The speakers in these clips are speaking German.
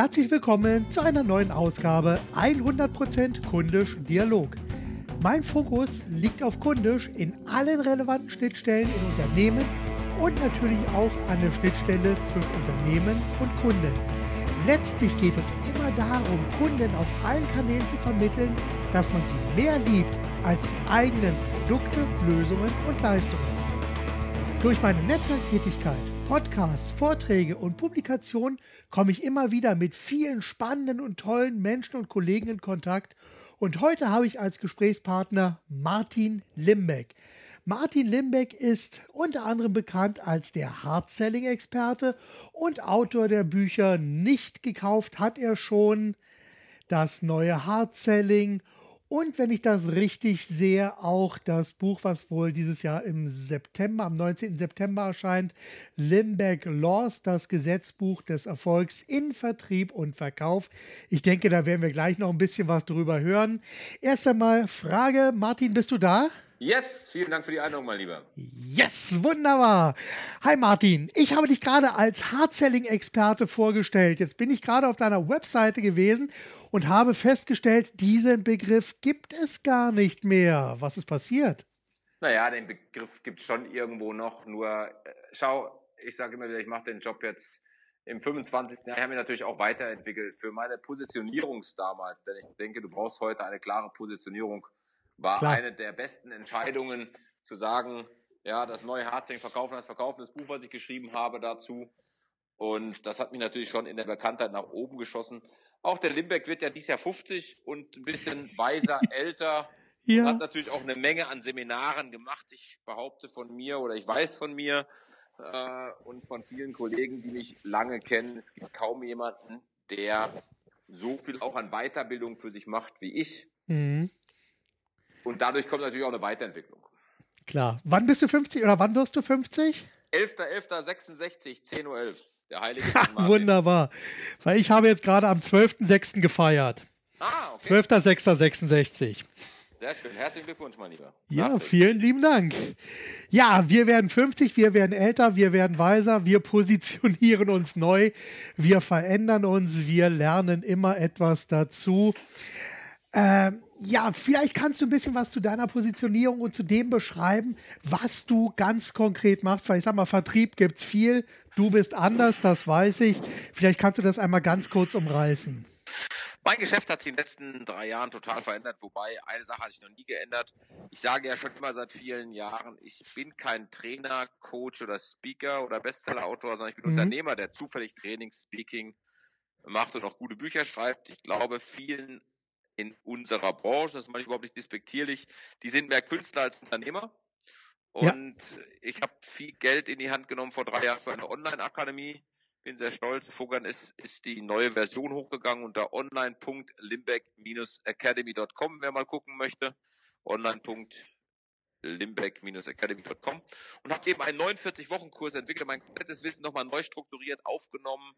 Herzlich willkommen zu einer neuen Ausgabe 100% KUNDISCH Dialog. Mein Fokus liegt auf KUNDISCH in allen relevanten Schnittstellen in Unternehmen und natürlich auch an der Schnittstelle zwischen Unternehmen und Kunden. Letztlich geht es immer darum, Kunden auf allen Kanälen zu vermitteln, dass man sie mehr liebt als die eigenen Produkte, Lösungen und Leistungen. Durch meine Netzwerktätigkeit, Podcasts, Vorträge und Publikationen komme ich immer wieder mit vielen spannenden und tollen Menschen und Kollegen in Kontakt. Und heute habe ich als Gesprächspartner Martin Limbeck. Martin Limbeck ist unter anderem bekannt als der Hard-Selling-Experte und Autor der Bücher Nicht gekauft hat er schon, das neue Hard-Selling und, wenn ich das richtig sehe, auch das Buch, was wohl dieses Jahr im September, am 19. September erscheint, Limbeck Lost, das Gesetzbuch des Erfolgs in Vertrieb und Verkauf. Ich denke, da werden wir gleich noch ein bisschen was drüber hören. Erst einmal Frage, Martin, bist du da? Yes, vielen Dank für die Einladung, mein Lieber. Yes, wunderbar. Hi Martin, ich habe dich gerade als Hard-Selling-Experte vorgestellt. Jetzt bin ich gerade auf deiner Webseite gewesen und habe festgestellt, diesen Begriff gibt es gar nicht mehr. Was ist passiert? Naja, den Begriff gibt es schon irgendwo noch. Nur, schau, ich sage immer wieder, ich mache den Job jetzt im 25. Jahr. Ich habe mich natürlich auch weiterentwickelt für meine Positionierung damals. Denn ich denke, du brauchst heute eine klare Positionierung. War klar. Eine der besten Entscheidungen, zu sagen, ja, das neue Hard-Selling verkaufen, das Buch, was ich geschrieben habe dazu. Und das hat mich natürlich schon in der Bekanntheit nach oben geschossen. Auch der Limbeck wird ja dieses Jahr 50 und ein bisschen weiser, älter. Ja. Hat natürlich auch eine Menge an Seminaren gemacht. Ich behaupte von mir oder ich weiß von mir und von vielen Kollegen, die mich lange kennen, es gibt kaum jemanden, der so viel auch an Weiterbildung für sich macht wie ich. Mhm. Und dadurch kommt natürlich auch eine Weiterentwicklung. Klar. Wann bist du 50 oder wann wirst du 50? 11.11.66, 10.11 Uhr. Der heilige Martin. Wunderbar. Weil ich habe jetzt gerade am 12.06. gefeiert. Ah, okay. 12.06.66. Sehr schön. Herzlichen Glückwunsch, mein Lieber. Ja, vielen lieben Dank. Ja, wir werden 50, wir werden älter, wir werden weiser, wir positionieren uns neu, wir verändern uns, wir lernen immer etwas dazu. Ja, vielleicht kannst du ein bisschen was zu deiner Positionierung und zu dem beschreiben, was du ganz konkret machst, weil ich sag mal, Vertrieb gibt's viel, du bist anders, das weiß ich. Vielleicht kannst du das einmal ganz kurz umreißen. Mein Geschäft hat sich in den letzten 3 Jahren total verändert, wobei eine Sache hat sich noch nie geändert. Ich sage ja schon immer seit vielen Jahren, ich bin kein Trainer, Coach oder Speaker oder Bestsellerautor, sondern ich bin Unternehmer, der zufällig Training, Speaking macht und auch gute Bücher schreibt. Ich glaube, vielen in unserer Branche, das meine ich überhaupt nicht despektierlich, die sind mehr Künstler als Unternehmer. Und ich habe viel Geld in die Hand genommen vor 3 Jahren für eine Online-Akademie. Bin sehr stolz. Vorgestern ist die neue Version hochgegangen unter online.limbeck-academy.com, wer mal gucken möchte. Online.limbeck-academy.com. Und habe eben einen 49-Wochen-Kurs entwickelt, mein komplettes Wissen nochmal neu strukturiert, aufgenommen,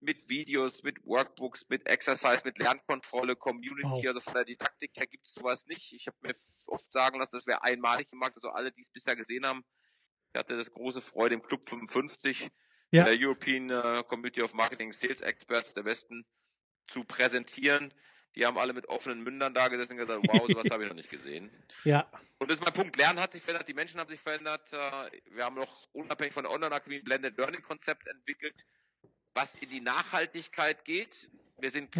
mit Videos, mit Workbooks, mit Exercise, mit Lernkontrolle, Community, also von der Didaktik her gibt es sowas nicht. Ich habe mir oft sagen lassen, das wäre einmalig im Markt, also alle, die es bisher gesehen haben. Ich hatte das große Freude im Club 55, der European Community of Marketing Sales Experts, der besten, zu präsentieren. Die haben alle mit offenen Mündern da gesessen und gesagt, wow, sowas habe ich noch nicht gesehen. Ja. Und das ist mein Punkt. Lernen hat sich verändert, die Menschen haben sich verändert. Wir haben noch unabhängig von der Online-Akademie ein Blended Learning-Konzept entwickelt, was in die Nachhaltigkeit geht. Wir sind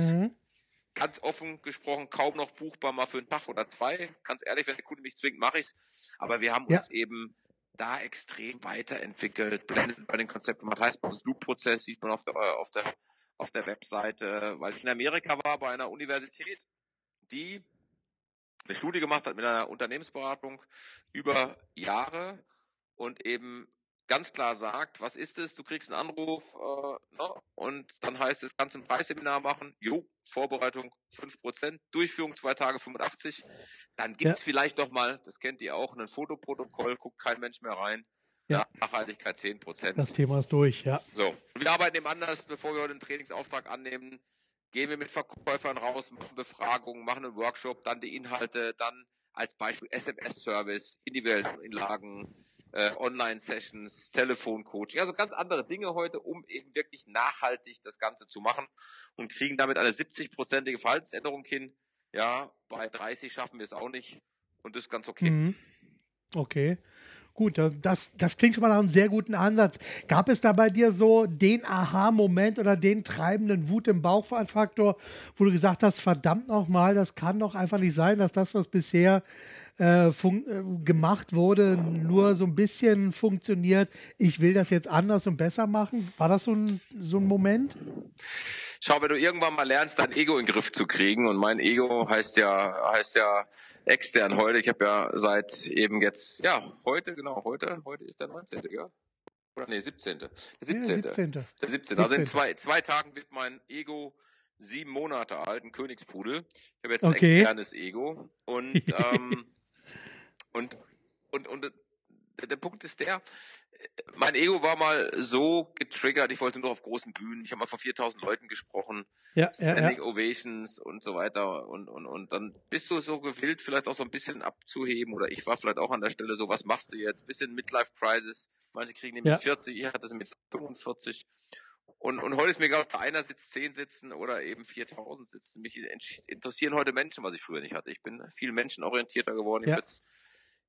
ganz offen gesprochen kaum noch buchbar, mal für einen Tag oder 2. Ganz ehrlich, wenn der Kunde mich zwingt, mache ich es. Aber wir haben uns eben da extrem weiterentwickelt, Blended Learning Konzept gemacht. Heißt bei uns Loop-Prozess, sieht man auf der Webseite, weil ich in Amerika war bei einer Universität, die eine Studie gemacht hat mit einer Unternehmensberatung über Jahre und eben ganz klar sagt, was ist es, du kriegst einen Anruf und dann heißt es, kannst du ein Preisseminar machen, Vorbereitung 5%, Durchführung 2 Tage 85, dann gibt es vielleicht doch mal, das kennt ihr auch, ein Fotoprotokoll, guckt kein Mensch mehr rein, Nachhaltigkeit 10%. Das Thema ist durch, So, wir arbeiten eben anders, bevor wir heute einen Trainingsauftrag annehmen, gehen wir mit Verkäufern raus, machen Befragungen, machen einen Workshop, dann die Inhalte, dann als Beispiel SMS-Service, individuelle Inlagen, Online-Sessions, Telefoncoaching, also ganz andere Dinge heute, um eben wirklich nachhaltig das Ganze zu machen und kriegen damit eine 70-prozentige Verhaltensänderung hin. Ja, bei 30 schaffen wir es auch nicht und das ist ganz okay. Mhm. Okay. Gut, das klingt schon mal nach einem sehr guten Ansatz. Gab es da bei dir so den Aha-Moment oder den treibenden Wut im Bauch-Faktor, wo du gesagt hast, verdammt nochmal, das kann doch einfach nicht sein, dass das, was bisher gemacht wurde, nur so ein bisschen funktioniert. Ich will das jetzt anders und besser machen. War das so ein Moment? Schau, wenn du irgendwann mal lernst, dein Ego in den Griff zu kriegen, und mein Ego heißt ja extern heute. Ich habe ja seit eben jetzt, heute ist der 19. Ja? Oder nee, 17. Der 17. Ja, 17. Der 17. Also in zwei Tagen wird mein Ego 7 Monate alt, ein Königspudel. Ich habe jetzt ein externes Ego. Und, und der Punkt ist der, mein Ego war mal so getriggert, ich wollte nur auf großen Bühnen, ich habe mal vor 4000 Leuten gesprochen, Standing Ovations und so weiter und dann bist du so gewillt, vielleicht auch so ein bisschen abzuheben, oder ich war vielleicht auch an der Stelle so, was machst du jetzt, bisschen Midlife-Crisis, manche kriegen nämlich 40, ich hatte es mit 45 und heute ist mir egal, ob da einer sitzt, 10 sitzen oder eben 4000 sitzen, mich interessieren heute Menschen, was ich früher nicht hatte, ich bin viel menschenorientierter geworden, ich bin jetzt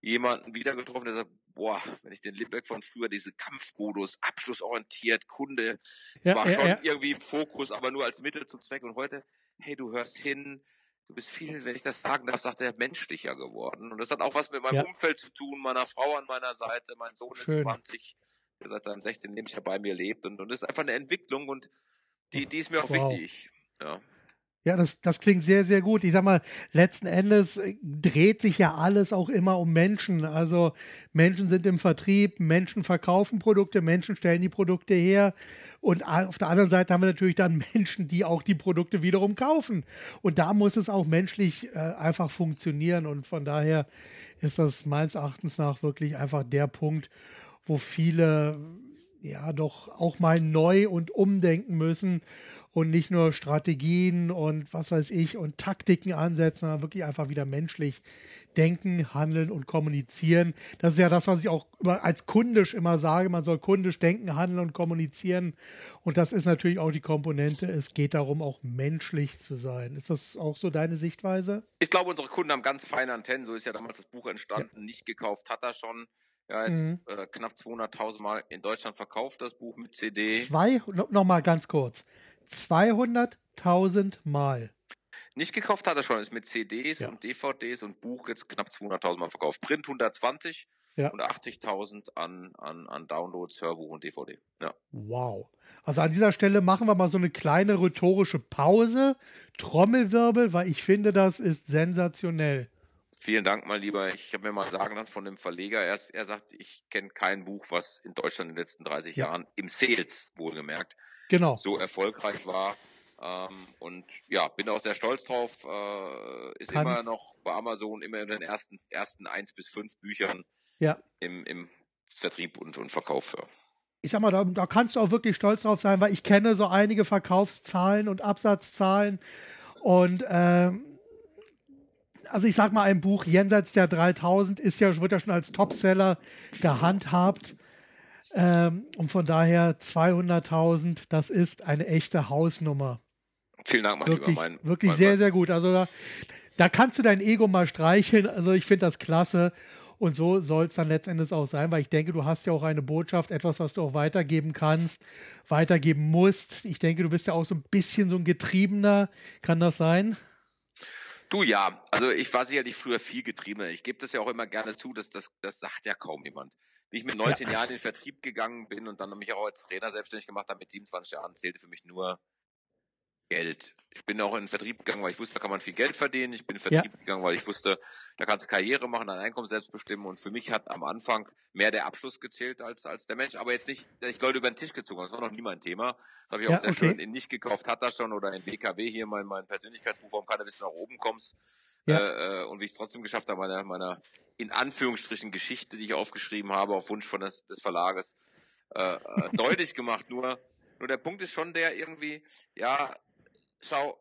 jemanden wieder getroffen, der sagt, boah, wenn ich den Limbeck von früher, diese Kampfmodus, abschlussorientiert, Kunde, es war schon irgendwie im Fokus, aber nur als Mittel zum Zweck. Und heute, hey, du hörst hin, du bist viel, wenn ich das sagen darf, sagt er, menschlicher geworden. Und das hat auch was mit meinem Umfeld zu tun, meiner Frau an meiner Seite, mein Sohn ist 20, der seit seinem 16. Lebensjahr bei mir lebt. Und das ist einfach eine Entwicklung und die ist mir auch wichtig. Ja. Ja, das klingt sehr, sehr gut. Ich sag mal, letzten Endes dreht sich ja alles auch immer um Menschen. Also Menschen sind im Vertrieb, Menschen verkaufen Produkte, Menschen stellen die Produkte her. Und auf der anderen Seite haben wir natürlich dann Menschen, die auch die Produkte wiederum kaufen. Und da muss es auch menschlich einfach funktionieren. Und von daher ist das meines Erachtens nach wirklich einfach der Punkt, wo viele ja doch auch mal neu und umdenken müssen. Und nicht nur Strategien und was weiß ich und Taktiken ansetzen, sondern wirklich einfach wieder menschlich denken, handeln und kommunizieren. Das ist ja das, was ich auch als kundisch immer sage. Man soll kundisch denken, handeln und kommunizieren. Und das ist natürlich auch die Komponente. Es geht darum, auch menschlich zu sein. Ist das auch so deine Sichtweise? Ich glaube, unsere Kunden haben ganz feine Antennen. So ist ja damals das Buch entstanden. Ja. Nicht gekauft hat er schon. Ja, jetzt knapp 200.000 Mal in Deutschland verkauft, das Buch mit CD. Nochmal ganz kurz. 200.000 Mal. Nicht gekauft hat er schon, ist mit CDs und DVDs und Buch jetzt knapp 200.000 Mal verkauft. Print 120 und 80.000 an Downloads, Hörbuch und DVD. Ja. Wow. Also an dieser Stelle machen wir mal so eine kleine rhetorische Pause. Trommelwirbel, weil ich finde, das ist sensationell. Vielen Dank, mein Lieber. Ich habe mir mal sagen lassen von dem Verleger, er sagt, ich kenne kein Buch, was in Deutschland in den letzten 30 Jahren im Sales, wohlgemerkt, so erfolgreich war. Und ja, bin auch sehr stolz drauf. Ist immer noch bei Amazon, immer in den ersten 1 bis 5 Büchern im Vertrieb und Verkauf. Ja. Ich sag mal, da kannst du auch wirklich stolz drauf sein, weil ich kenne so einige Verkaufszahlen und Absatzzahlen und also ich sag mal, ein Buch jenseits der 3000 wird ja schon als Topseller gehandhabt. Und von daher 200.000, das ist eine echte Hausnummer. Vielen Dank, mein Lieber. Wirklich sehr, sehr gut. Also da kannst du dein Ego mal streicheln. Also ich finde das klasse. Und so soll es dann letztendlich auch sein, weil ich denke, du hast ja auch eine Botschaft, etwas, was du auch weitergeben kannst, weitergeben musst. Ich denke, du bist ja auch so ein bisschen so ein Getriebener. Kann das sein? Du, ja, also ich war sicherlich früher viel getriebener. Ich gebe das ja auch immer gerne zu, das sagt ja kaum jemand. Wie ich mit 19 Jahren in den Vertrieb gegangen bin und dann mich auch als Trainer selbstständig gemacht habe, mit 27 Jahren zählte für mich nur Geld. Ich bin auch in den Vertrieb gegangen, weil ich wusste, da kann man viel Geld verdienen. Ich bin in den Vertrieb gegangen, weil ich wusste, da kannst du Karriere machen, dein Einkommen selbst bestimmen. Und für mich hat am Anfang mehr der Abschluss gezählt als der Mensch. Aber jetzt nicht, dass ich Leute über den Tisch gezogen habe. Das war noch nie mein Thema. Das habe ich auch sehr schön in Nicht gekauft hat er schon oder in BKW hier mein Persönlichkeitsbuch, warum keiner bis nach oben kommst. Ja. Und wie ich es trotzdem geschafft habe, meiner in Anführungsstrichen Geschichte, die ich aufgeschrieben habe, auf Wunsch des Verlages, deutlich gemacht. Nur der Punkt ist schon der irgendwie, ja, schau,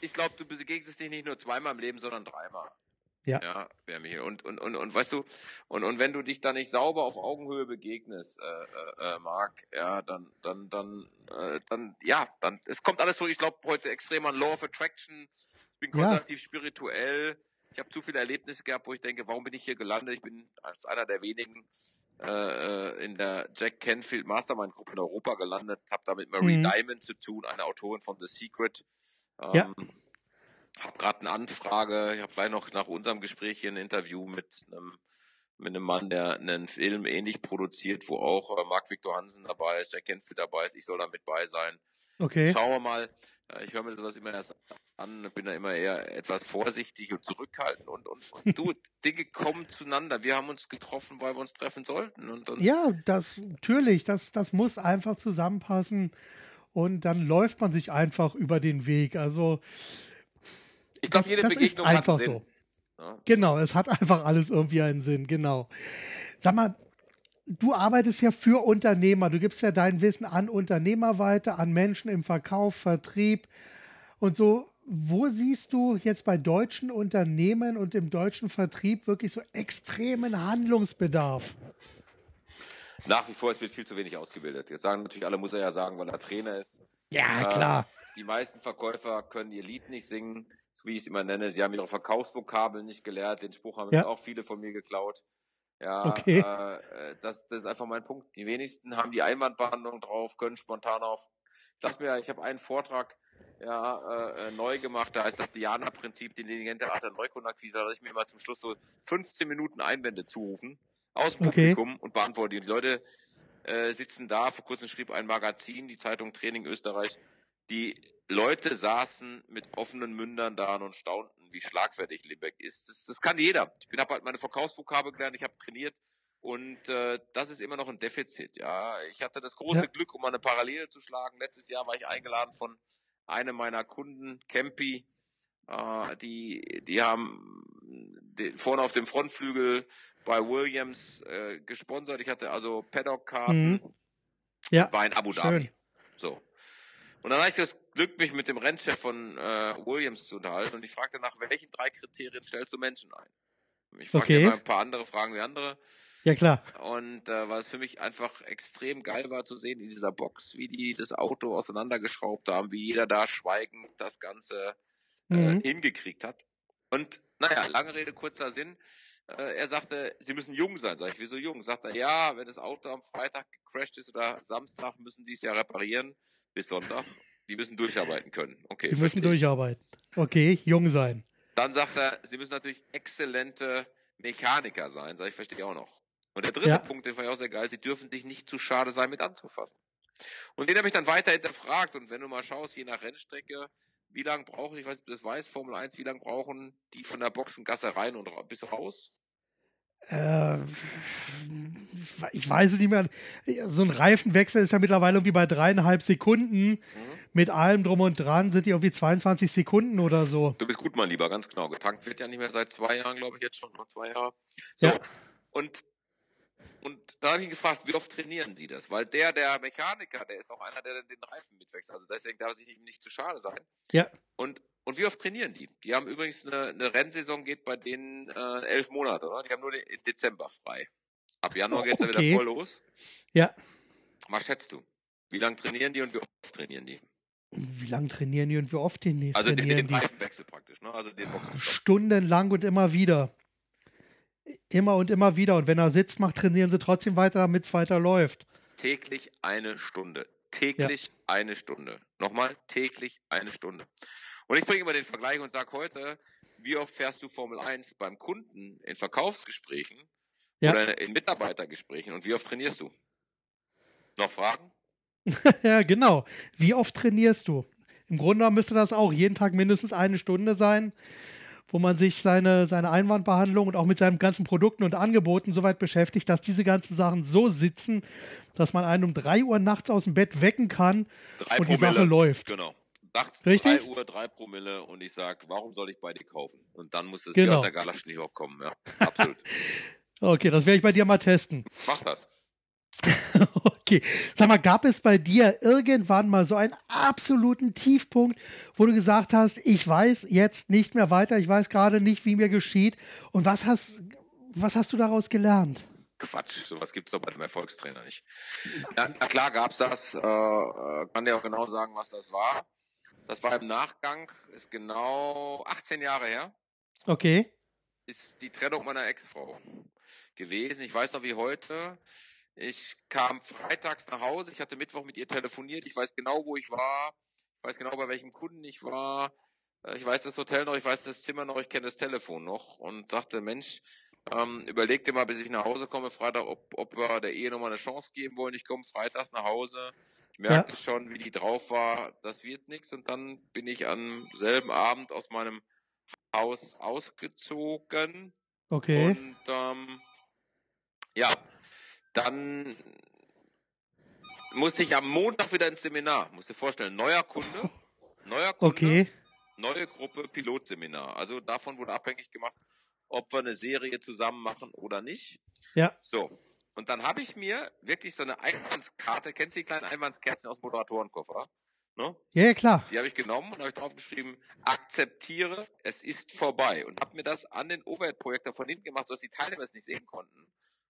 ich glaube, du begegnest dich nicht nur zweimal im Leben, sondern dreimal. Ja, wäre mir hier. Und weißt du, und wenn du dich da nicht sauber auf Augenhöhe begegnest, Marc, ja, dann es kommt alles so, ich glaube heute extrem an Law of Attraction. Ich bin konservativ spirituell. Ich habe zu viele Erlebnisse gehabt, wo ich denke, warum bin ich hier gelandet? Ich bin als einer der wenigen in der Jack Canfield Mastermind-Gruppe in Europa gelandet, habe da mit Marie Diamond zu tun, eine Autorin von The Secret. Habe gerade eine Anfrage, ich habe gleich noch nach unserem Gespräch hier ein Interview mit einem Mann, der einen Film ähnlich produziert, wo auch Mark Victor Hansen dabei ist, Jack Canfield dabei ist, ich soll da mit bei sein. Okay. Schauen wir mal, ich höre mir sowas immer erst an, bin da immer eher etwas vorsichtig und zurückhaltend und du, Dinge kommen zueinander, wir haben uns getroffen, weil wir uns treffen sollten. Und ja, das natürlich, das muss einfach zusammenpassen und dann läuft man sich einfach über den Weg, also ich glaube, jede Begegnung hat einen Sinn. So. Ja. Genau, es hat einfach alles irgendwie einen Sinn, genau. Sag mal, du arbeitest ja für Unternehmer, du gibst ja dein Wissen an Unternehmer weiter, an Menschen im Verkauf, Vertrieb und so. Wo siehst du jetzt bei deutschen Unternehmen und im deutschen Vertrieb wirklich so extremen Handlungsbedarf? Nach wie vor, es wird viel zu wenig ausgebildet. Jetzt sagen natürlich alle, muss er ja sagen, weil er Trainer ist. Ja, klar. Die meisten Verkäufer können ihr Lied nicht singen, wie ich es immer nenne. Sie haben ihre Verkaufsvokabeln nicht gelehrt. Den Spruch haben auch viele von mir geklaut. Ja, okay. Das ist einfach mein Punkt. Die wenigsten haben die Einwandbehandlung drauf, können spontan auf. Ich habe einen Vortrag neu gemacht. Da heißt das Diana-Prinzip, die intelligente Art der Neukundenakquise. Da lasse ich mir immer zum Schluss so 15 Minuten Einwände zurufen aus dem Publikum und beantworte. Und die Leute sitzen da. Vor kurzem schrieb ein Magazin, die Zeitung Training Österreich, die Leute saßen mit offenen Mündern da und staunten, wie schlagfertig Limbeck ist. Das kann jeder. Ich habe halt meine Verkaufsvokabel gelernt, ich habe trainiert und das ist immer noch ein Defizit. Ja, ich hatte das große Glück, um eine Parallele zu schlagen. Letztes Jahr war ich eingeladen von einem meiner Kunden, Campi. Die haben vorne auf dem Frontflügel bei Williams gesponsert. Ich hatte also Paddock-Karten. War in Abu Dhabi. So. Und dann hatte ich das Glück, mich mit dem Rennchef von Williams zu unterhalten und ich fragte, nach welchen 3 Kriterien stellst du Menschen ein? Ich fragte immer ein paar andere Fragen wie andere. Ja, klar. Und was für mich einfach extrem geil war zu sehen in dieser Box, wie die das Auto auseinandergeschraubt haben, wie jeder da schweigend das Ganze hingekriegt hat. Und naja, lange Rede, kurzer Sinn. Er sagte, sie müssen jung sein. Sag ich, wieso jung? Sagt er, ja, wenn das Auto am Freitag gecrashed ist oder Samstag, müssen sie es ja reparieren bis Sonntag. Die müssen durcharbeiten können. Okay, die müssen durcharbeiten. Okay, jung sein. Dann sagt er, sie müssen natürlich exzellente Mechaniker sein. Sag ich, verstehe ich auch noch. Und der dritte Punkt, den fand ich auch sehr geil, sie dürfen dich nicht zu schade sein, mit anzufassen. Und den habe ich dann weiter hinterfragt. Und wenn du mal schaust, je nach Rennstrecke, wie lange brauchen, ich weiß nicht, ob du das weißt, Formel 1, wie lange brauchen die von der Boxengasse rein und bis raus? Ich weiß es nicht mehr. So ein Reifenwechsel ist ja mittlerweile irgendwie bei 3,5 Sekunden. Mit allem drum und dran sind die irgendwie 22 Sekunden oder so. Du bist gut, mein Lieber, ganz genau. Getankt wird ja nicht mehr seit 2 Jahren, glaube ich, jetzt schon noch 2 Jahre. So, Und da habe ich ihn gefragt, wie oft trainieren Sie das? Weil der Mechaniker, der ist auch einer, der den Reifen mitwechselt. Also deswegen darf sich ihm nicht zu schade sein. Ja. Und wie oft trainieren die? Die haben übrigens eine Rennsaison, geht bei denen 11 Monate, oder? Die haben nur den Dezember frei. Ab Januar geht es dann wieder voll los. Ja. Was schätzt du? Wie lange trainieren die und wie oft trainieren die? Wie lange trainieren die und wie oft trainieren die? Also den Reifenwechsel praktisch, ne? Also den Boxenstopp. Stundenlang und immer wieder. Immer und immer wieder. Und wenn er Sitz macht, trainieren sie trotzdem weiter, damit es weiter läuft. Täglich eine Stunde. Täglich eine Stunde. Nochmal, täglich eine Stunde. Und ich bringe immer den Vergleich und sage heute, wie oft fährst du Formel 1 beim Kunden in Verkaufsgesprächen oder in Mitarbeitergesprächen und wie oft trainierst du? Noch Fragen? Ja, genau. Wie oft trainierst du? Im Grunde genommen müsste das auch jeden Tag mindestens eine Stunde sein, wo man sich seine Einwandbehandlung und auch mit seinen ganzen Produkten und Angeboten so weit beschäftigt, dass diese ganzen Sachen so sitzen, dass man einen um 3 Uhr nachts aus dem Bett wecken kann und die Sache läuft. Genau. Nachts 3 Uhr, 3 Promille und ich sage, warum soll ich bei dir kaufen? Und dann muss es aus der Galaschenhock kommen. Ja, absolut. Okay, das werde ich bei dir mal testen. Mach das. Okay. Sag mal, gab es bei dir irgendwann mal so einen absoluten Tiefpunkt, wo du gesagt hast, ich weiß jetzt nicht mehr weiter, ich weiß gerade nicht, wie mir geschieht. Und was hast du daraus gelernt? Quatsch, sowas gibt es doch bei einem Erfolgstrainer nicht. Na klar gab es das, kann dir auch genau sagen, was das war. Das war im Nachgang, ist genau 18 Jahre her. Okay. Ist die Trennung meiner Ex-Frau gewesen. Ich weiß noch wie heute. Ich kam freitags nach Hause, ich hatte Mittwoch mit ihr telefoniert, ich weiß genau, wo ich war, ich weiß genau, bei welchem Kunden ich war, ich weiß das Hotel noch, ich weiß das Zimmer noch, ich kenne das Telefon noch und sagte, Mensch, überleg dir mal, bis ich nach Hause komme, Freitag, ob wir der Ehe nochmal eine Chance geben wollen. Ich komme freitags nach Hause, ich merkte schon, wie die drauf war, das wird nichts und dann bin ich am selben Abend aus meinem Haus ausgezogen. Okay. Und dann musste ich am Montag wieder ins Seminar. Musst dir vorstellen, neuer Kunde, okay. Neue Gruppe, Pilotseminar. Also davon wurde abhängig gemacht, ob wir eine Serie zusammen machen oder nicht. Ja. So, und dann habe ich mir wirklich so eine Einbandskarte, kennst du die kleinen Einbandskerzen aus dem Moderatorenkoffer? Ne? Ja, klar. Die habe ich genommen und habe draufgeschrieben, akzeptiere, es ist vorbei. Und habe mir das an den Overhead-Projektor von hinten gemacht, sodass die Teilnehmer es nicht sehen konnten.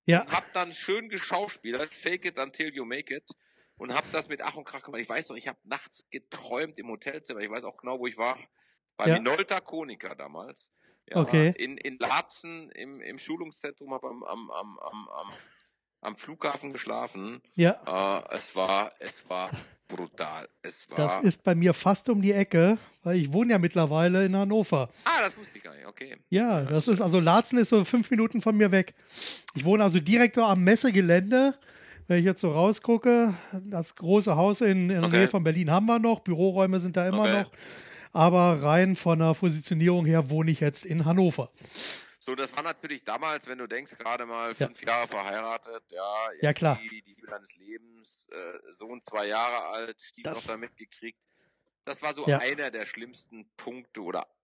Ja. Und hab dann schön geschauspielert, fake it until you make it, und hab das mit Ach und Krach gemacht. Ich weiß noch, ich habe nachts geträumt im Hotelzimmer, ich weiß auch genau, wo ich war, bei Minolta Konica damals. Ja, okay. In Laatzen, im Schulungszentrum, habe am Flughafen geschlafen. Ja. Es war brutal. Das ist bei mir fast um die Ecke, weil ich wohne ja mittlerweile in Hannover. Ah, das wusste ich gar nicht, okay. Ja, das ist, also Laatzen ist so 5 Minuten von mir weg. Ich wohne also direkt am Messegelände. Wenn ich jetzt so rausgucke, das große Haus in der Nähe von Berlin haben wir noch, Büroräume sind da immer noch, aber rein von der Positionierung her wohne ich jetzt in Hannover. So, das war natürlich damals, wenn du denkst, gerade mal 5 Jahre verheiratet, ja klar, die Liebe deines Lebens, Sohn 2 Jahre alt, Stieftochter mitgekriegt. Das war so einer der schlimmsten Punkte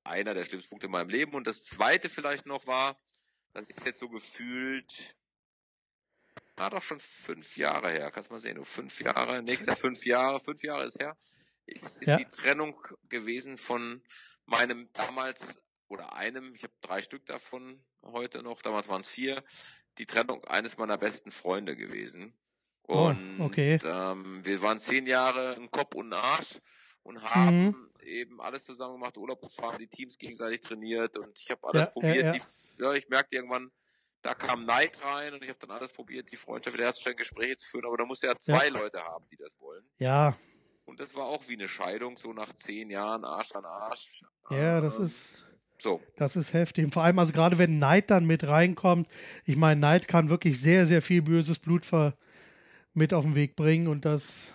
in meinem Leben. Und das zweite vielleicht noch war, das ist jetzt so gefühlt, doch schon 5 Jahre her, kannst mal sehen, du 5 Jahre, nächstes 5 Jahre, 5 Jahre ist her, ist die Trennung gewesen von meinem damals ich habe 3 Stück davon heute noch, damals waren es 4, die Trennung eines meiner besten Freunde gewesen. Und wir waren 10 Jahre ein Kopf und ein Arsch und haben eben alles zusammen gemacht, Urlaub gefahren, die Teams gegenseitig trainiert und ich habe alles probiert. Ich merkte irgendwann, da kam Neid rein und ich habe dann alles probiert, die Freundschaft wiederherzustellen, Gespräche zu führen, aber da musst du ja 2 Leute haben, die das wollen. Ja. Und das war auch wie eine Scheidung, so nach 10 Jahren, Arsch an Arsch. Ja, das ist... So. Das ist heftig. Vor allem, also gerade wenn Neid dann mit reinkommt. Ich meine, Neid kann wirklich sehr, sehr viel böses Blut mit auf den Weg bringen und das,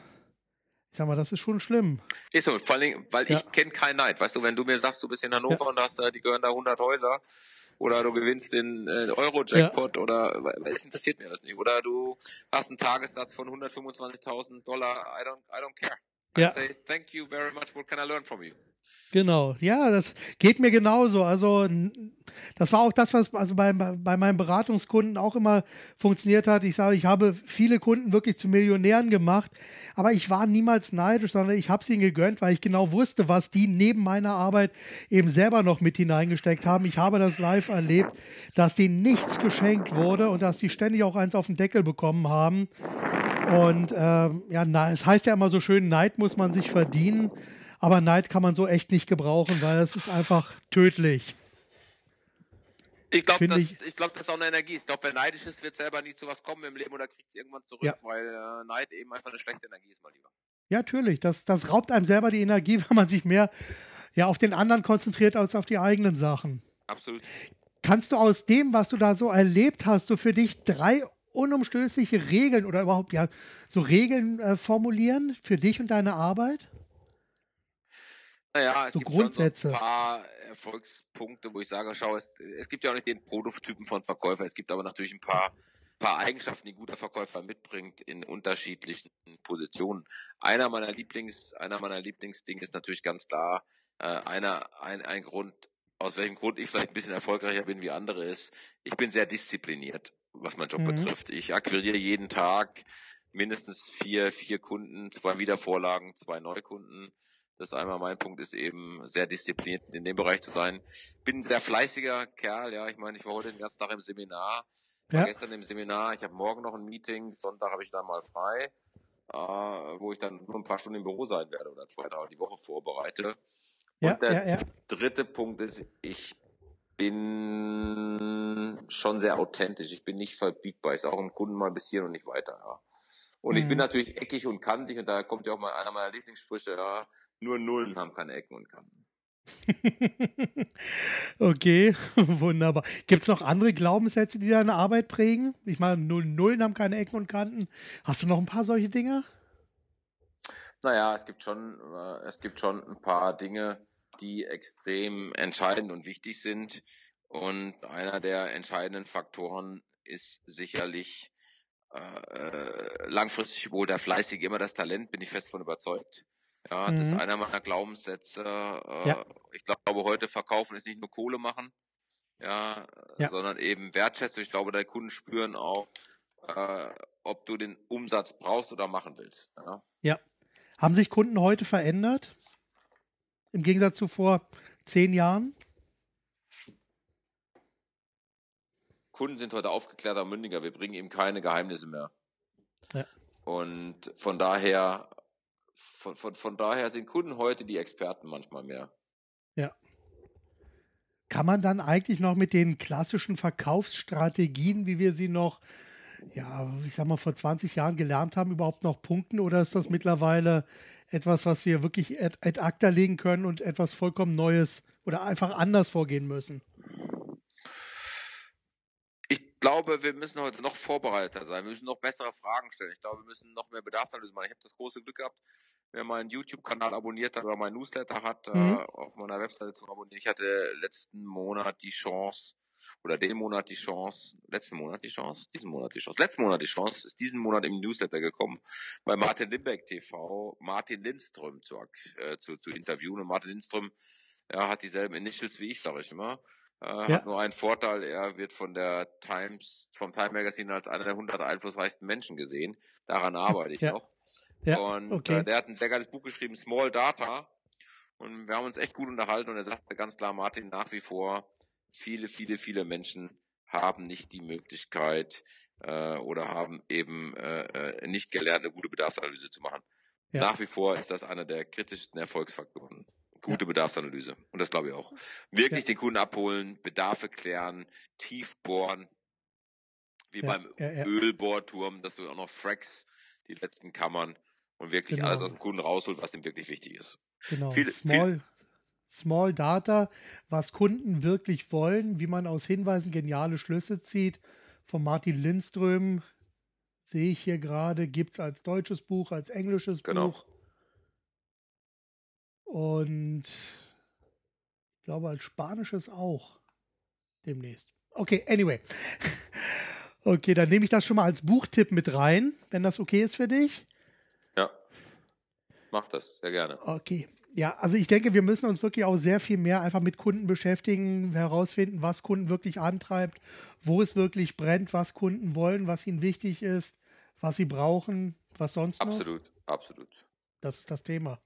ich sag mal, das ist schon schlimm. Ist so, vor allem, weil ich kenne keinen Neid. Weißt du, wenn du mir sagst, du bist in Hannover und hast da, die gehören da 100 Häuser oder du gewinnst den Euro-Jackpot oder es interessiert mir das nicht. Oder du hast einen Tagessatz von $125,000, I don't care. I say, thank you very much, what can I learn from you? Genau, ja, das geht mir genauso. Also das war auch das, was also bei meinen Beratungskunden auch immer funktioniert hat. Ich sage, ich habe viele Kunden wirklich zu Millionären gemacht, aber ich war niemals neidisch, sondern ich habe es ihnen gegönnt, weil ich genau wusste, was die neben meiner Arbeit eben selber noch mit hineingesteckt haben. Ich habe das live erlebt, dass denen nichts geschenkt wurde und dass die ständig auch eins auf den Deckel bekommen haben. Und es heißt ja immer so schön, Neid muss man sich verdienen. Aber Neid kann man so echt nicht gebrauchen, weil das ist einfach tödlich. Ich glaube, das ist auch eine Energie. Ich glaube, wer neidisch ist, wird selber nie zu was kommen im Leben oder kriegt es irgendwann zurück, weil Neid eben einfach eine schlechte Energie ist, mein Lieber. Ja, natürlich. Das raubt einem selber die Energie, wenn man sich mehr auf den anderen konzentriert als auf die eigenen Sachen. Absolut. Kannst du aus dem, was du da so erlebt hast, so für dich 3 unumstößliche Regeln oder überhaupt so Regeln formulieren für dich und deine Arbeit? Naja, es gibt Grundsätze. Schon so ein paar Erfolgspunkte, wo ich sage, schau, es gibt ja auch nicht den Prototypen von Verkäufer, es gibt aber natürlich ein paar Eigenschaften, die guter Verkäufer mitbringt in unterschiedlichen Positionen. Einer meiner Lieblingsdinge ist natürlich ganz klar, ein Grund, aus welchem Grund ich vielleicht ein bisschen erfolgreicher bin wie andere ist, ich bin sehr diszipliniert. was meinen Job betrifft. Ich akquiriere jeden Tag mindestens vier Kunden, 2 Wiedervorlagen, 2 Neukunden. Das ist einmal mein Punkt, ist eben sehr diszipliniert in dem Bereich zu sein. Bin ein sehr fleißiger Kerl, ja. Ich meine, ich war heute den ganzen Tag im Seminar, war gestern im Seminar, ich habe morgen noch ein Meeting, Sonntag habe ich dann mal frei, wo ich dann nur ein paar Stunden im Büro sein werde oder 2 Tage die Woche vorbereite. Und der dritte Punkt ist, ich bin schon sehr authentisch, ich bin nicht verbiegbar, ich sage auch dem Kunden mal bis hier und nicht weiter, ja. Und ich bin natürlich eckig und kantig und da kommt ja auch mal einer meiner Lieblingssprüche, ja, nur Nullen haben keine Ecken und Kanten. Okay, wunderbar. Gibt es noch andere Glaubenssätze, die deine Arbeit prägen? Ich meine, nur Nullen haben keine Ecken und Kanten. Hast du noch ein paar solche Dinge? Naja, es gibt schon ein paar Dinge, die extrem entscheidend und wichtig sind. Und einer der entscheidenden Faktoren ist sicherlich langfristig wohl der Fleißige, immer das Talent, bin ich fest von überzeugt. Ja, das ist einer meiner Glaubenssätze. Ich glaube, heute verkaufen ist nicht nur Kohle machen, sondern eben Wertschätzung. Ich glaube, deine Kunden spüren auch, ob du den Umsatz brauchst oder machen willst. Ja. Haben sich Kunden heute verändert? Im Gegensatz zu vor 10 Jahren? Kunden sind heute aufgeklärter und mündiger. Wir bringen eben keine Geheimnisse mehr. Ja. Und von daher sind Kunden heute die Experten manchmal mehr. Ja. Kann man dann eigentlich noch mit den klassischen Verkaufsstrategien, wie wir sie noch, vor 20 Jahren gelernt haben, überhaupt noch punkten? Oder ist das mittlerweile etwas, was wir wirklich ad acta legen können und etwas vollkommen Neues oder einfach anders vorgehen müssen? Ich glaube, wir müssen heute noch vorbereiteter sein, wir müssen noch bessere Fragen stellen. Ich glaube, wir müssen noch mehr Bedarfsanalyse machen. Ich habe das große Glück gehabt, wer meinen YouTube-Kanal abonniert hat oder meinen Newsletter hat, auf meiner Webseite zu abonnieren. Ich hatte letzten Monat die Chance, ist diesen Monat im Newsletter gekommen, bei Martin Limbeck TV, Martin Lindström zu interviewen. Und Martin Lindström hat dieselben Initials wie ich, sage ich immer. Hat nur einen Vorteil, er wird von der Times, vom Time Magazine als einer der 100 einflussreichsten Menschen gesehen. Daran arbeite ich noch. Ja, und der hat ein sehr geiles Buch geschrieben, Small Data. Und wir haben uns echt gut unterhalten und er sagte ganz klar, Martin, nach wie vor, viele Menschen haben nicht die Möglichkeit oder haben eben nicht gelernt, eine gute Bedarfsanalyse zu machen. Ja. Nach wie vor ist das einer der kritischsten Erfolgsfaktoren. Gute Bedarfsanalyse. Und das glaube ich auch. Wirklich den Kunden abholen, Bedarfe klären, tief bohren, wie beim Ölbohrturm, dass du auch noch Fracks, die letzten Kammern und wirklich alles aus dem Kunden rausholt, was ihm wirklich wichtig ist. Genau, Small Data, was Kunden wirklich wollen, wie man aus Hinweisen geniale Schlüsse zieht. Von Martin Lindström sehe ich hier gerade, gibt es als deutsches Buch, als englisches Buch. Und ich glaube als spanisches auch demnächst. Okay, anyway. Okay, dann nehme ich das schon mal als Buchtipp mit rein, wenn das okay ist für dich. Ja, mach das, sehr gerne. Okay. Ja, also ich denke, wir müssen uns wirklich auch sehr viel mehr einfach mit Kunden beschäftigen, herausfinden, was Kunden wirklich antreibt, wo es wirklich brennt, was Kunden wollen, was ihnen wichtig ist, was sie brauchen, was sonst noch. Absolut. Das ist das Thema.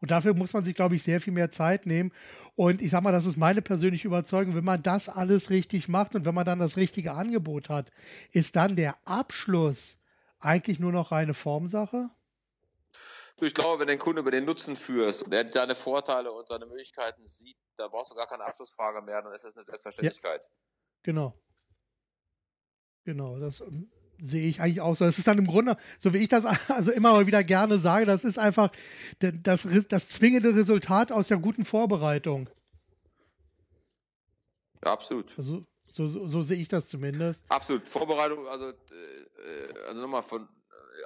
Und dafür muss man sich, glaube ich, sehr viel mehr Zeit nehmen. Und ich sage mal, das ist meine persönliche Überzeugung, wenn man das alles richtig macht und wenn man dann das richtige Angebot hat, ist dann der Abschluss eigentlich nur noch reine Formsache? Ich glaube, wenn du den Kunden über den Nutzen führst und er seine Vorteile und seine Möglichkeiten sieht, dann brauchst du gar keine Abschlussfrage mehr, dann ist das eine Selbstverständlichkeit. Ja, genau, das sehe ich eigentlich auch so. Das ist dann im Grunde, so wie ich das also immer mal wieder gerne sage, das ist einfach das zwingende Resultat aus der guten Vorbereitung. Ja, absolut. Also, so sehe ich das zumindest. Absolut. Vorbereitung, also nochmal,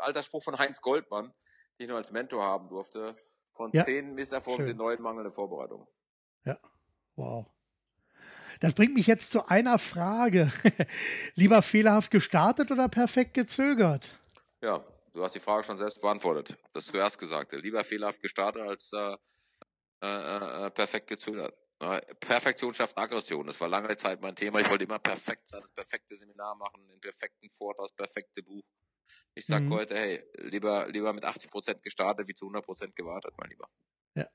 alter Spruch von Heinz Goldmann, die ich noch als Mentor haben durfte, von 10 Misserfolgen sind 9 mangelnde Vorbereitung. Ja, wow. Das bringt mich jetzt zu einer Frage. Lieber fehlerhaft gestartet oder perfekt gezögert? Ja, du hast die Frage schon selbst beantwortet. Das zuerst Gesagte. Lieber fehlerhaft gestartet als perfekt gezögert. Perfektion schafft Aggression. Das war lange Zeit mein Thema. Ich wollte immer perfekt sein, das perfekte Seminar machen, den perfekten Vortrag, das perfekte Buch. Ich sag heute, hey, lieber mit 80% gestartet, wie zu 100% gewartet, mein Lieber. Ja,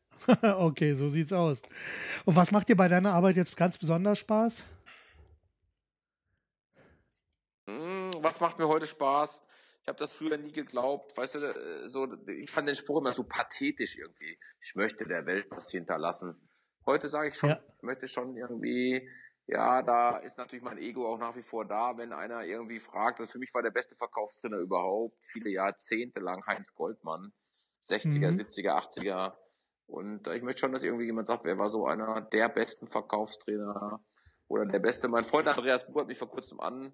okay, so sieht's aus. Und was macht dir bei deiner Arbeit jetzt ganz besonders Spaß? Was macht mir heute Spaß? Ich habe das früher nie geglaubt, weißt du, so, ich fand den Spruch immer so pathetisch irgendwie. Ich möchte der Welt was hinterlassen. Heute sage ich schon, ich möchte schon irgendwie, ja, da ist natürlich mein Ego auch nach wie vor da, wenn einer irgendwie fragt, das für mich war der beste Verkaufstrainer überhaupt, viele Jahrzehnte lang Heinz Goldmann, 60er, 70er, 80er. Und ich möchte schon, dass irgendwie jemand sagt, wer war so einer der besten Verkaufstrainer oder der beste. Mein Freund Andreas Buhr hat mich vor kurzem an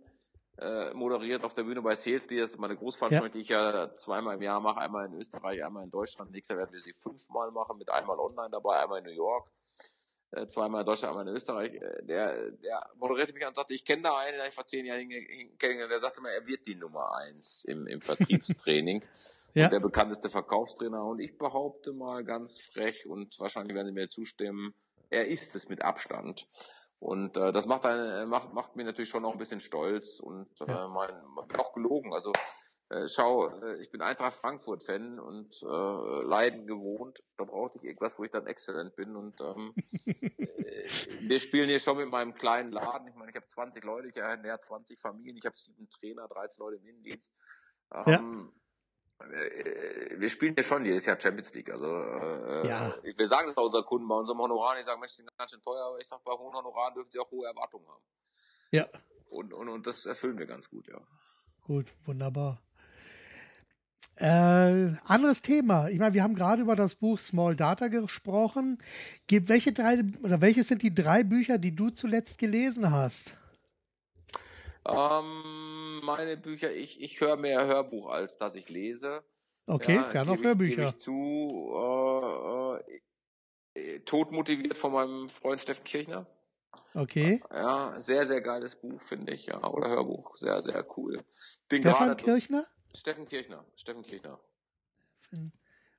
moderiert auf der Bühne bei Sales, die ist meine Großveranstaltung, die ich ja zweimal im Jahr mache, einmal in Österreich, einmal in Deutschland. Nächstes Jahr werden wir sie 5-mal machen, mit einmal online dabei, einmal in New York, zweimal in Deutschland, einmal in Österreich. Der moderierte mich an und sagte, ich kenne da einen, der ich vor 10 Jahren kennengelernt, der sagte mir, er wird die Nummer 1 im Vertriebstraining und der bekannteste Verkaufstrainer. Und ich behaupte mal ganz frech, und wahrscheinlich werden Sie mir zustimmen, er ist es mit Abstand. Und das macht mir natürlich schon noch ein bisschen stolz und auch gelogen. Also ich bin Eintracht Frankfurt-Fan und Leiden gewohnt. Da brauchte ich irgendwas, wo ich dann exzellent bin. Und wir spielen hier schon mit meinem kleinen Laden. Ich meine, ich habe 20 Leute, ich ernähre 20 Familien, ich habe 7 Trainer, 13 Leute im Innendienst. Wir spielen ja schon jedes Jahr Champions League, also wir sagen das bei unseren Kunden, bei unserem Honorar, ich sage, Mensch, die sind ganz schön teuer, aber ich sage, bei hohen Honoraren dürfen sie auch hohe Erwartungen haben. Ja. Und das erfüllen wir ganz gut, ja. Gut, wunderbar. Anderes Thema. Ich meine, wir haben gerade über das Buch Small Data gesprochen. Welches sind die 3 Bücher, die du zuletzt gelesen hast? Meine Bücher, ich höre mehr Hörbuch, als dass ich lese. Okay, ja, gerne noch Hörbücher. Gebe ich zu, Todmotiviert von meinem Freund Steffen Kirchner. Okay. Ja, sehr, sehr geiles Buch, finde ich, ja, oder Hörbuch, sehr, sehr cool. Steffen Kirchner.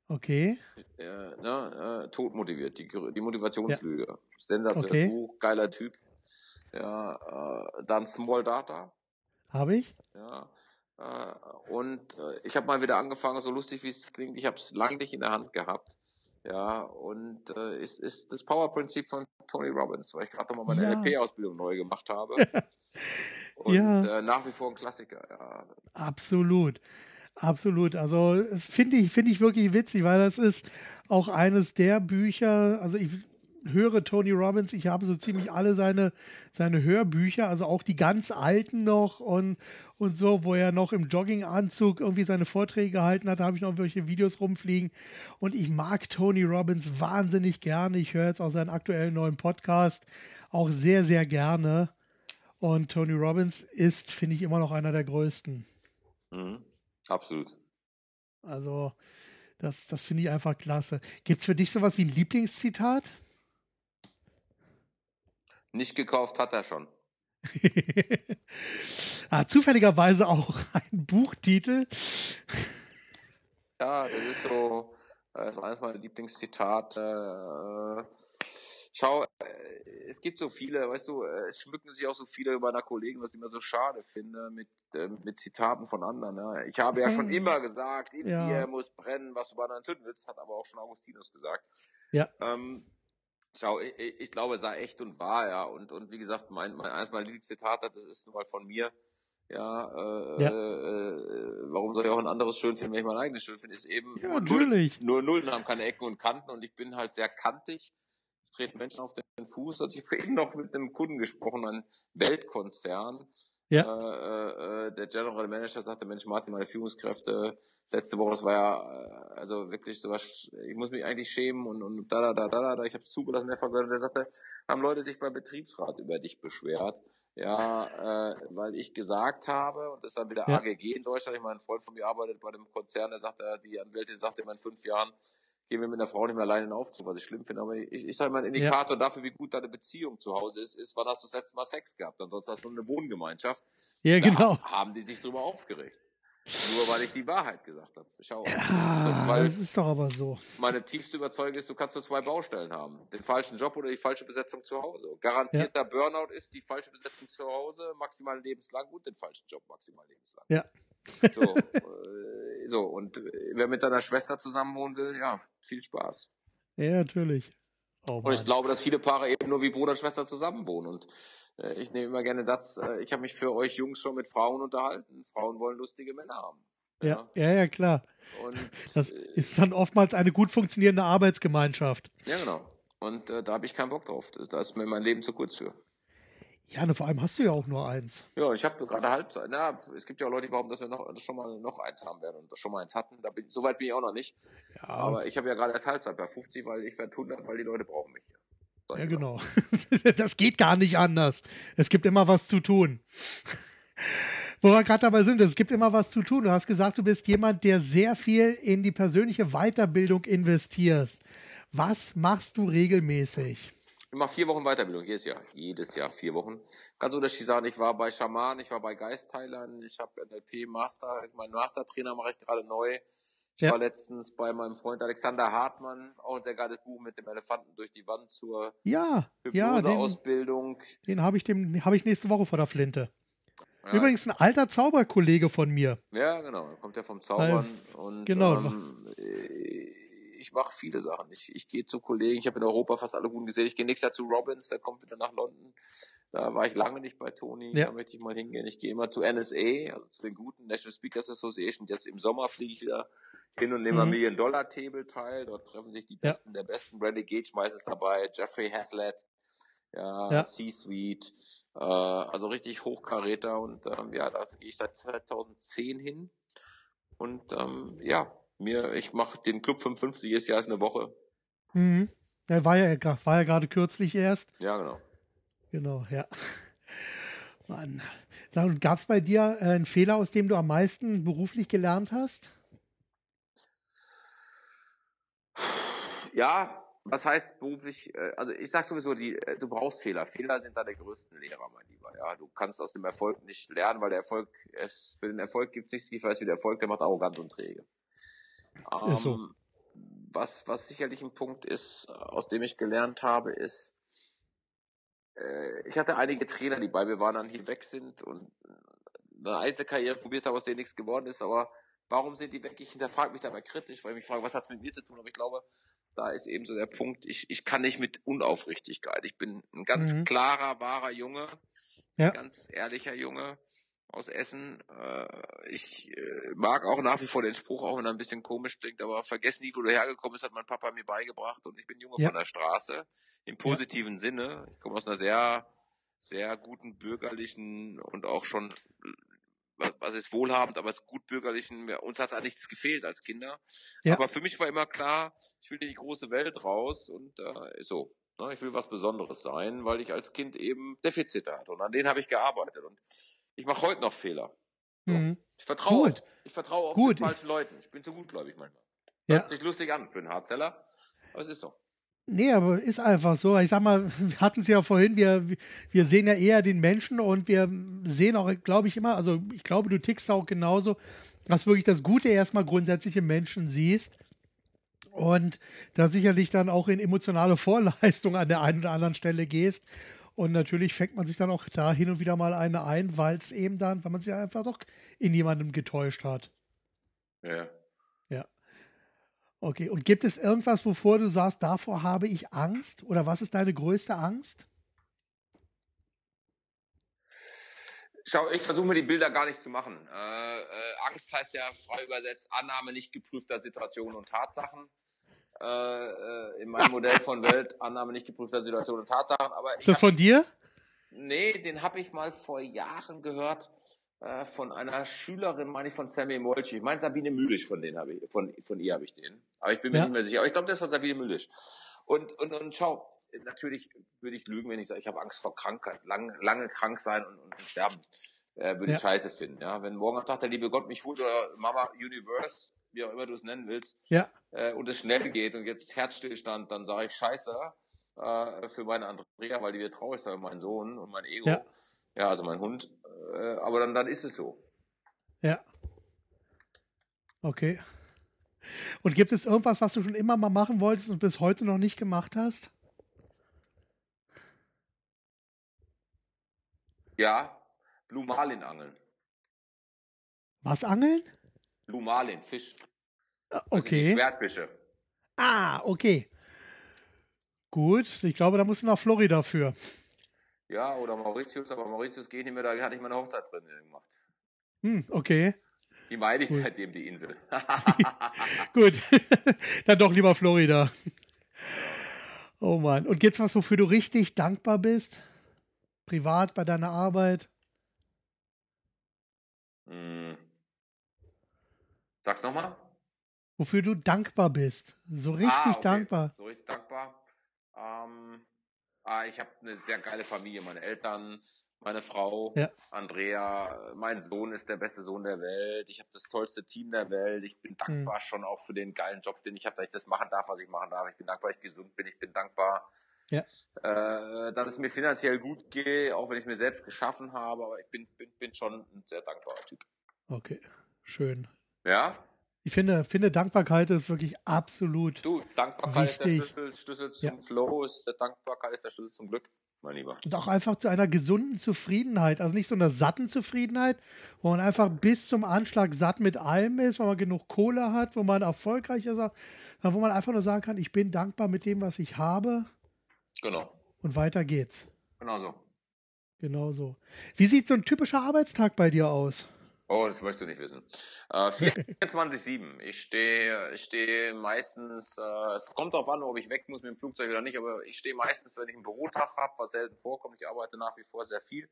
Okay. Todmotiviert, die Motivationslüge. Ja. Sensationelles Buch, geiler Typ. Ja, dann Small Data. Habe ich? Ja. Und ich habe mal wieder angefangen, so lustig wie es klingt, ich habe es lange nicht in der Hand gehabt. Ja, und es ist das Powerprinzip von Tony Robbins, weil ich gerade nochmal meine NLP-Ausbildung neu gemacht habe. Und nach wie vor ein Klassiker. Ja. Absolut. Absolut. Also das finde ich wirklich witzig, weil das ist auch eines der Bücher, also ich höre Tony Robbins, ich habe so ziemlich alle seine Hörbücher, also auch die ganz alten noch und so, wo er noch im Jogginganzug irgendwie seine Vorträge gehalten hat, da habe ich noch irgendwelche Videos rumfliegen und ich mag Tony Robbins wahnsinnig gerne, ich höre jetzt auch seinen aktuellen neuen Podcast auch sehr, sehr gerne und Tony Robbins ist, finde ich, immer noch einer der größten. Mhm. Absolut. Also das finde ich einfach klasse. Gibt es für dich sowas wie ein Lieblingszitat? Nicht gekauft hat er schon. Zufälligerweise auch ein Buchtitel. Ja, das ist so, das ist eines meiner Lieblingszitate. Schau, es gibt so viele, weißt du, es schmücken sich auch so viele meiner Kollegen, was ich immer so schade finde, mit Zitaten von anderen. Ne? Ich habe ja schon immer gesagt, in dir muss brennen, was du bei anderen zünden willst, hat aber auch schon Augustinus gesagt. Ja. Schau, ich glaube, es sei echt und wahr, ja. Und wie gesagt, mein eines meiner Lieblingszitate, das ist nun mal von mir. Warum soll ich auch ein anderes schön finden, wenn ich mein eigenes schön finde? Ist eben natürlich. Nur Nullen haben keine Ecken und Kanten und ich bin halt sehr kantig. Ich trete Menschen auf den Fuß. Also ich habe eben noch mit einem Kunden gesprochen, einem Weltkonzern. Ja. Der General Manager sagte, Mensch, Martin, meine Führungskräfte letzte Woche, das war ja also wirklich sowas, ich muss mich eigentlich schämen und da, ich habe es zugelassen, mehrfach gehört, der sagte, haben Leute sich beim Betriebsrat über dich beschwert, ja, weil ich gesagt habe, und das ist dann wieder AGG in Deutschland, ich meine, ein Freund von mir arbeitet bei einem Konzern, der sagte, die Anwältin sagte immer in 5 Jahren, gehen wir mit der Frau nicht mehr alleine in den Aufzug, was ich schlimm finde, aber ich sage mal, ein Indikator dafür, wie gut deine Beziehung zu Hause ist, wann hast du das letzte Mal Sex gehabt, ansonsten hast du eine Wohngemeinschaft. Ja, genau. Haben die sich drüber aufgeregt. Nur weil ich die Wahrheit gesagt habe. Schau. Ja, das ist doch aber so. Meine tiefste Überzeugung ist, du kannst nur zwei Baustellen haben. Den falschen Job oder die falsche Besetzung zu Hause. Garantierter Burnout ist die falsche Besetzung zu Hause, maximal lebenslang, und den falschen Job maximal lebenslang. Ja. So, so, und wer mit deiner Schwester zusammen wohnen will, ja, viel Spaß. Ja, natürlich. Oh, und ich glaube, dass viele Paare eben nur wie Bruder und Schwester zusammen wohnen. Und ich nehme immer gerne das, ich habe mich für euch Jungs schon mit Frauen unterhalten. Frauen wollen lustige Männer haben. Ja, ja, ja, klar. Und das ist dann oftmals eine gut funktionierende Arbeitsgemeinschaft. Ja, genau. Und da habe ich keinen Bock drauf. Da ist mir mein Leben zu kurz für. Ja, ne, vor allem hast du ja auch nur eins. Ja, ich habe gerade Halbzeit. Na, es gibt ja auch Leute, die behaupten, dass wir schon mal eins haben werden und schon mal eins hatten. So weit bin ich auch noch nicht. Ja, aber ich habe ja gerade erst Halbzeit bei 50, weil ich werde 100, weil die Leute brauchen mich. Ja, genau. Das geht gar nicht anders. Es gibt immer was zu tun. Wo wir gerade dabei sind, es gibt immer was zu tun. Du hast gesagt, du bist jemand, der sehr viel in die persönliche Weiterbildung investiert. Was machst du regelmäßig? Ich mache 4 Wochen Weiterbildung jedes Jahr 4 Wochen. Ganz unterschiedlich sagen, ich war bei Schamanen, ich war bei Geistheilern, ich habe NLP Master, meinen Mastertrainer mache ich gerade neu. Ich war letztens bei meinem Freund Alexander Hartmann, auch ein sehr geiles Buch mit dem Elefanten durch die Wand zur Hypnoseausbildung. Den habe ich nächste Woche vor der Flinte. Ja. Übrigens ein alter Zauberkollege von mir. Ja, genau, kommt ja vom Zaubern. Und genau. Ich mache viele Sachen. Ich gehe zu Kollegen, ich habe in Europa fast alle guten gesehen. Ich gehe nächstes Jahr zu Robbins, der kommt wieder nach London. Da war ich lange nicht bei Tony, da möchte ich mal hingehen. Ich gehe immer zu NSA, also zu den guten National Speakers Association. Jetzt im Sommer fliege ich wieder hin und nehme am $1 Million Table teil. Dort treffen sich die Besten der Besten. Randy Gage meistens dabei, Jeffrey Haslett, C-Suite. Also richtig Hochkaräter. Und da gehe ich seit 2010 hin. Und ich mache den Club 55 jedes Jahr, ist eine Woche. Mhm. Der war ja gerade kürzlich erst. Ja, genau. Genau, ja. Mann. Gab es bei dir einen Fehler, aus dem du am meisten beruflich gelernt hast? Ja, was heißt beruflich? Also ich sage sowieso, du brauchst Fehler. Fehler sind da der größten Lehrer, mein Lieber. Ja, du kannst aus dem Erfolg nicht lernen, weil für den Erfolg gibt es nichts. Ich weiß, wie der Erfolg, der macht arrogant und träge. So. Was sicherlich ein Punkt ist, aus dem ich gelernt habe, ist, ich hatte einige Trainer, die bei mir waren, dann hier weg sind und eine Einzelkarriere probiert haben, aus denen nichts geworden ist, aber warum sind die weg? Ich hinterfrage mich dabei kritisch, weil ich mich frage, was hat es mit mir zu tun? Aber ich glaube, da ist eben so der Punkt, ich kann nicht mit Unaufrichtigkeit. Ich bin ein ganz klarer, wahrer Junge, ganz ehrlicher Junge aus Essen. Ich mag auch nach wie vor den Spruch, auch wenn er ein bisschen komisch klingt, aber vergessen nie, wo du hergekommen bist, hat mein Papa mir beigebracht, und ich bin Junge von der Straße, im positiven Sinne. Ich komme aus einer sehr, sehr guten bürgerlichen und auch schon, was ist wohlhabend, aber gut bürgerlichen, uns hat es an nichts gefehlt als Kinder. Ja. Aber für mich war immer klar, ich will in die große Welt raus und so. Ne? Ich will was Besonderes sein, weil ich als Kind eben Defizite hatte und an denen habe ich gearbeitet, und ich mache heute noch Fehler. So. Ich vertraue auf die falschen Leuten. Ich bin zu gutgläubig manchmal. Hört sich lustig an für einen Hardseller, aber es ist so. Nee, aber ist einfach so. Ich sag mal, wir hatten es ja vorhin, wir sehen ja eher den Menschen, und wir sehen auch, glaube ich, immer, also ich glaube, du tickst auch genauso, dass wirklich das Gute erstmal grundsätzlich im Menschen siehst und da sicherlich dann auch in emotionale Vorleistung an der einen oder anderen Stelle gehst. Und natürlich fängt man sich dann auch da hin und wieder mal eine ein, weil man sich einfach doch in jemandem getäuscht hat. Ja. Ja. Okay, und gibt es irgendwas, wovor du sagst, davor habe ich Angst? Oder was ist deine größte Angst? Schau, ich versuche mir die Bilder gar nicht zu machen. Angst heißt ja frei übersetzt Annahme nicht geprüfter Situationen und Tatsachen. In meinem Modell von Welt, Annahme nicht geprüfter Situationen und Tatsachen. Aber ist das von dir? Nee, den habe ich mal vor Jahren gehört von einer Schülerin, meine ich, von Sammy Molchi. Ich meine Sabine Mühlisch, von ihr habe ich den. Aber ich bin mir nicht mehr sicher. Aber ich glaube, der ist von Sabine Mühlisch. Und schau, natürlich würde ich lügen, wenn ich sage, ich habe Angst vor Krankheit. Lange krank sein und sterben würde ich scheiße finden. Ja? Wenn morgen am Tag der liebe Gott mich holt oder Mama Universe, wie auch immer du es nennen willst, und es schnell geht und jetzt Herzstillstand, dann sage ich Scheiße für meine Andrea, weil die wird traurig sein, mein Sohn und mein Ego, also mein Hund, aber dann ist es so. Ja. Okay. Und gibt es irgendwas, was du schon immer mal machen wolltest und bis heute noch nicht gemacht hast? Ja, Blue-Marlin angeln. Was angeln? Blue-Marlin, Fisch. Okay. Also die Schwertfische. Ah, okay. Gut, ich glaube, da musst du nach Florida für. Ja, oder Mauritius, aber Mauritius geht nicht mehr, da hatte ich meine Hochzeitsrinde gemacht. Okay. Die meine ich seitdem, die Insel. Gut, dann doch lieber Florida. Oh Mann. Und gibt es was, wofür du richtig dankbar bist? Privat, bei deiner Arbeit? Sag's nochmal. Wofür du dankbar bist. So richtig dankbar. So richtig dankbar. Ich habe eine sehr geile Familie. Meine Eltern, meine Frau, Andrea, mein Sohn ist der beste Sohn der Welt. Ich habe das tollste Team der Welt. Ich bin dankbar schon auch für den geilen Job, den ich habe, dass ich das machen darf, was ich machen darf. Ich bin dankbar, dass ich gesund bin. Ich bin dankbar, dass es mir finanziell gut geht, auch wenn ich es mir selbst geschaffen habe. Aber ich bin schon ein sehr dankbarer Typ. Okay, schön. Ja? Ich finde, Dankbarkeit ist wirklich absolut Dankbarkeit wichtig. Ist der Schlüssel zum Flow, Dankbarkeit ist der Schlüssel zum Glück, mein Lieber. Und auch einfach zu einer gesunden Zufriedenheit, also nicht so einer satten Zufriedenheit, wo man einfach bis zum Anschlag satt mit allem ist, wo man genug Kohle hat, wo man erfolgreich ist, sondern wo man einfach nur sagen kann, ich bin dankbar mit dem, was ich habe. Genau. Und weiter geht's. Genau so. Wie sieht so ein typischer Arbeitstag bei dir aus? Oh, das möchtest du nicht wissen. 24/7. Ich stehe meistens, es kommt darauf an, ob ich weg muss mit dem Flugzeug oder nicht, aber ich stehe meistens, wenn ich einen Bürotag habe, was selten vorkommt. Ich arbeite nach wie vor sehr viel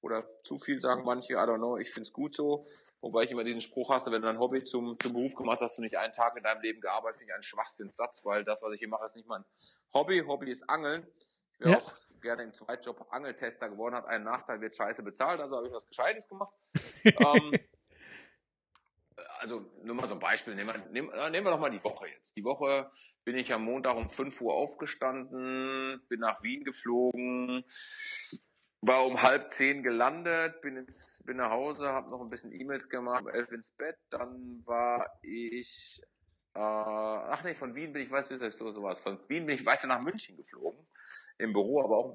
oder zu viel, sagen manche. I don't know, ich finde es gut so. Wobei ich immer diesen Spruch hasse, wenn du dein Hobby zum Beruf gemacht hast, du nicht einen Tag in deinem Leben gearbeitet, finde ich einen Schwachsinnssatz, weil das, was ich hier mache, ist nicht mein Hobby. Hobby ist Angeln. Ich wäre auch gerne im Zweitjob Angeltester geworden, hat einen Nachteil, wird scheiße bezahlt, also habe ich was Gescheites gemacht. Also nur mal so ein Beispiel, nehmen wir doch mal die Woche jetzt. Die Woche bin ich am Montag um 5 Uhr aufgestanden, bin nach Wien geflogen, war um 10:30 gelandet, bin nach Hause, habe noch ein bisschen E-Mails gemacht, um 11 ins Bett, dann war ich... Von Wien bin ich weiter nach München geflogen, im Büro, aber auch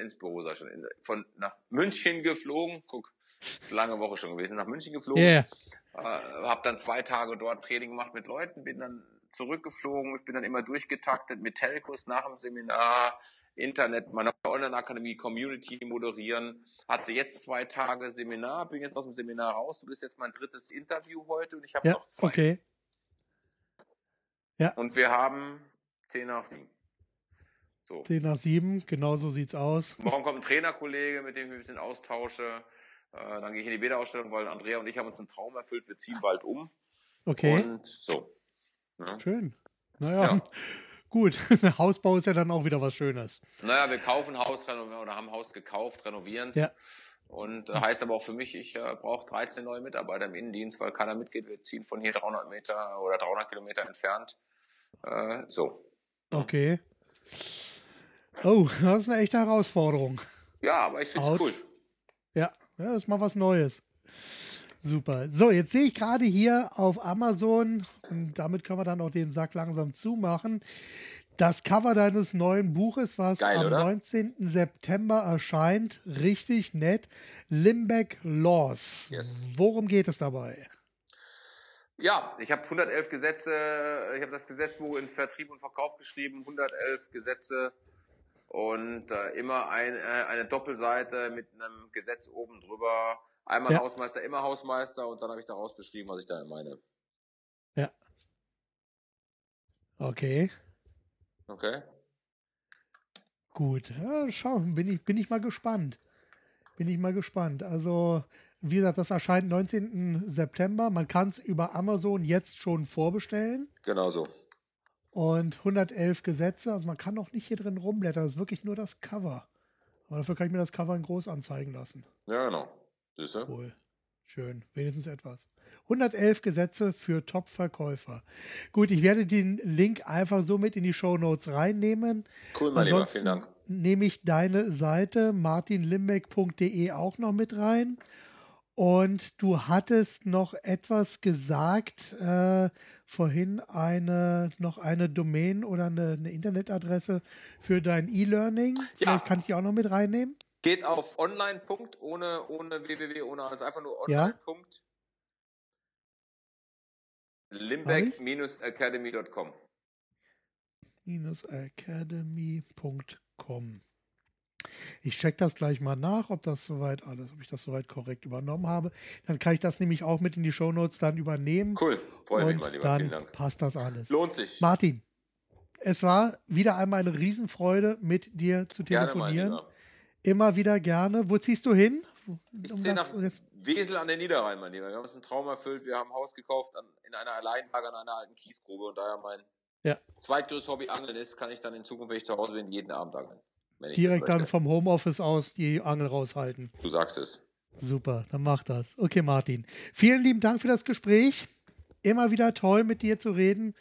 ins Büro, sag ich schon. Nach München geflogen, guck, ist eine lange Woche schon gewesen, nach München geflogen, hab dann 2 Tage dort Training gemacht mit Leuten, bin dann zurückgeflogen, ich bin dann immer durchgetaktet mit Telcos nach dem Seminar, Internet, meiner Online-Akademie, Community moderieren, hatte jetzt 2 Tage Seminar, bin jetzt aus dem Seminar raus, du bist jetzt mein 3. Interview heute und ich habe noch 2. Okay. Ja. Und wir haben 10:10. So. 10:07, genau so sieht's aus. Morgen kommt ein Trainerkollege, mit dem ich ein bisschen austausche. Dann gehe ich in die Bäderausstellung, weil Andrea und ich haben uns einen Traum erfüllt. Wir ziehen bald um. Okay. Und so. Ja. Schön. Naja, gut. Hausbau ist ja dann auch wieder was Schönes. Naja, wir kaufen Haus, oder haben Haus gekauft, renovieren es. Ja. Und heißt aber auch für mich, ich brauche 13 neue Mitarbeiter im Innendienst, weil keiner mitgeht. Wir ziehen von hier 300 Meter oder 300 Kilometer entfernt. So. Okay. Oh, das ist eine echte Herausforderung. Ja, aber ich finde es cool. Ja, das ist mal was Neues. Super. So, jetzt sehe ich gerade hier auf Amazon, und damit können wir dann auch den Sack langsam zumachen, das Cover deines neuen Buches, was geil, am 19. September erscheint, richtig nett, Limbeck Lost. Yes. Worum geht es dabei? Ja, ich habe 111 Gesetze, ich habe das Gesetzbuch in Vertrieb und Verkauf geschrieben, 111 Gesetze und immer eine Doppelseite mit einem Gesetz oben drüber. Einmal Hausmeister, immer Hausmeister und dann habe ich daraus beschrieben, was ich da meine. Ja. Okay. Gut, schauen, bin ich mal gespannt. Also, wie gesagt, das erscheint 19. September. Man kann es über Amazon jetzt schon vorbestellen. Genau so. Und 111 Gesetze, also man kann auch nicht hier drin rumblättern, das ist wirklich nur das Cover. Aber dafür kann ich mir das Cover in groß anzeigen lassen. Ja, genau. Siehst du? Cool. Schön, wenigstens etwas. 111 Gesetze für Top-Verkäufer. Gut, ich werde den Link einfach so mit in die Shownotes reinnehmen. Cool, mein Lieber, vielen Dank. Ansonsten nehme ich deine Seite martinlimbeck.de auch noch mit rein Und du hattest noch etwas gesagt, vorhin noch eine Domain oder eine Internetadresse für dein E-Learning. Vielleicht kann ich die auch noch mit reinnehmen. Geht auf online. ohne www, ohne alles, einfach nur online. Ja. Limbeck-academy.com. Minus-academy.com. Ich check das gleich mal nach, ob ich das soweit korrekt übernommen habe. Dann kann ich das nämlich auch mit in die Shownotes dann übernehmen. Cool, freue mich mal, lieber. Dann vielen Dank. Passt das alles. Lohnt sich. Martin, es war wieder einmal eine Riesenfreude, mit dir zu telefonieren. Gerne, immer wieder gerne. Wo ziehst du hin? Ich ziehe nach Wesel an der Niederrhein, mein Lieber. Wir haben uns einen Traum erfüllt. Wir haben ein Haus gekauft in einer Alleinlage an einer alten Kiesgrube. Und da ja mein zweitgrößtes Hobby Angeln ist, kann ich dann in Zukunft, wenn ich zu Hause bin, jeden Abend angeln. Direkt dann vom Homeoffice aus die Angel raushalten. Du sagst es. Super, dann mach das. Okay, Martin. Vielen lieben Dank für das Gespräch. Immer wieder toll, mit dir zu reden.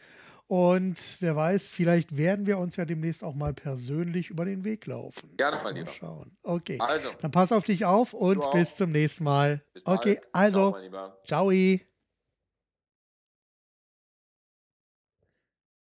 Und wer weiß, vielleicht werden wir uns ja demnächst auch mal persönlich über den Weg laufen. Gerne, mein Lieber. Mal schauen. Okay, also, dann pass auf dich auf und bis zum nächsten Mal. Bis bald. Okay, also, ciao, mein Lieber. Ciao.